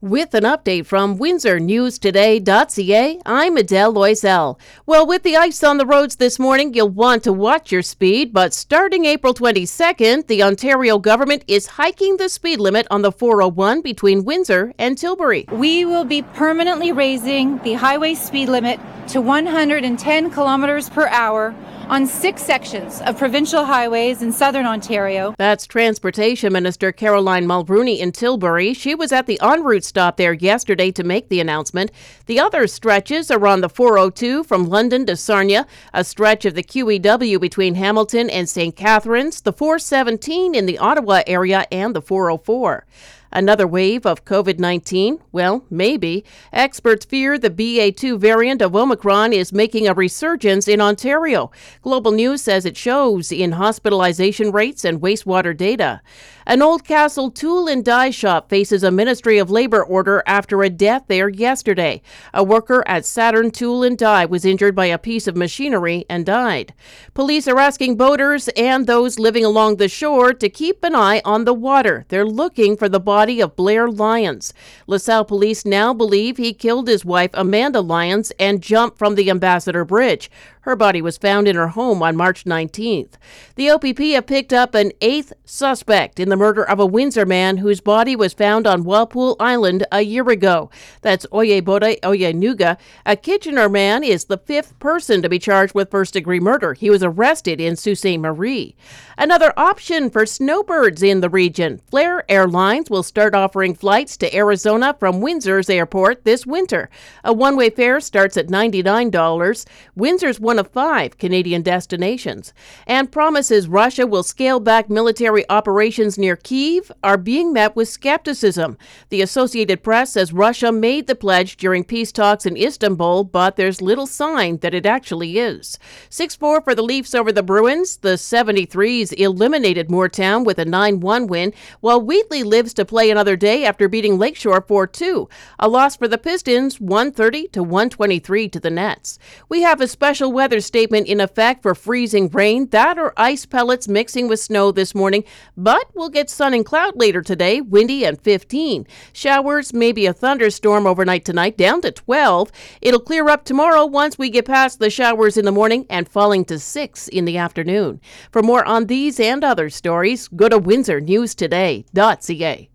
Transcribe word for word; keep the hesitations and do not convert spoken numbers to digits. With an update from windsor news today dot c a, I'm Adele Loiselle. Well, with the ice on the roads this morning, you'll want to watch your speed, but starting April twenty-second, the Ontario government is hiking the speed limit on the four oh one between Windsor and Tilbury. We will be permanently raising the highway speed limit to one hundred ten kilometers per hour on six sections of provincial highways in southern Ontario. That's Transportation Minister Caroline Mulroney in Tilbury. She was at the en route stop there yesterday to make the announcement. The other stretches are on the four oh two from London to Sarnia, a stretch of the Q E W between Hamilton and Saint Catharines, the four seventeen in the Ottawa area, and the four oh four. Another wave of COVID nineteen? Well, maybe. Experts fear the B A two variant of Omicron is making a resurgence in Ontario. Global News says it shows in hospitalization rates and wastewater data. An Oldcastle tool and die shop faces a Ministry of Labour order after a death there yesterday. A worker at Saturn Tool and Die was injured by a piece of machinery and died. Police are asking boaters and those living along the shore to keep an eye on the water. They're looking for the body body of Blair Lyons. LaSalle police now believe he killed his wife, Amanda Lyons, and jumped from the Ambassador Bridge. Her body was found in her home on March nineteenth. The O P P have picked up an eighth suspect in the murder of a Windsor man whose body was found on Walpole Island a year ago. That's Oyebode Oyenuga. A Kitchener man is the fifth person to be charged with first-degree murder. He was arrested in Sault Ste. Marie. Another option for snowbirds in the region. Flair Airlines will start offering flights to Arizona from Windsor's airport this winter. A one-way fare starts at ninety-nine dollars. Windsor's one of five Canadian destinations. And promises Russia will scale back military operations near Kyiv are being met with skepticism. The Associated Press says Russia made the pledge during peace talks in Istanbul, but there's little sign that it actually is. six four for the Leafs over the Bruins. The seventy-threes eliminated Moortown with a nine one win, while Wheatley lives to play another day after beating Lakeshore four two. A loss for the Pistons, one thirty to one twenty-three to the Nets. We have a special weather statement in effect for freezing rain, that or ice pellets mixing with snow this morning, but we'll get sun and cloud later today, windy and fifteen. Showers, maybe a thunderstorm overnight tonight, down to twelve. It'll clear up tomorrow once we get past the showers in the morning and falling to six in the afternoon. For more on these and other stories, go to windsor news today dot c a.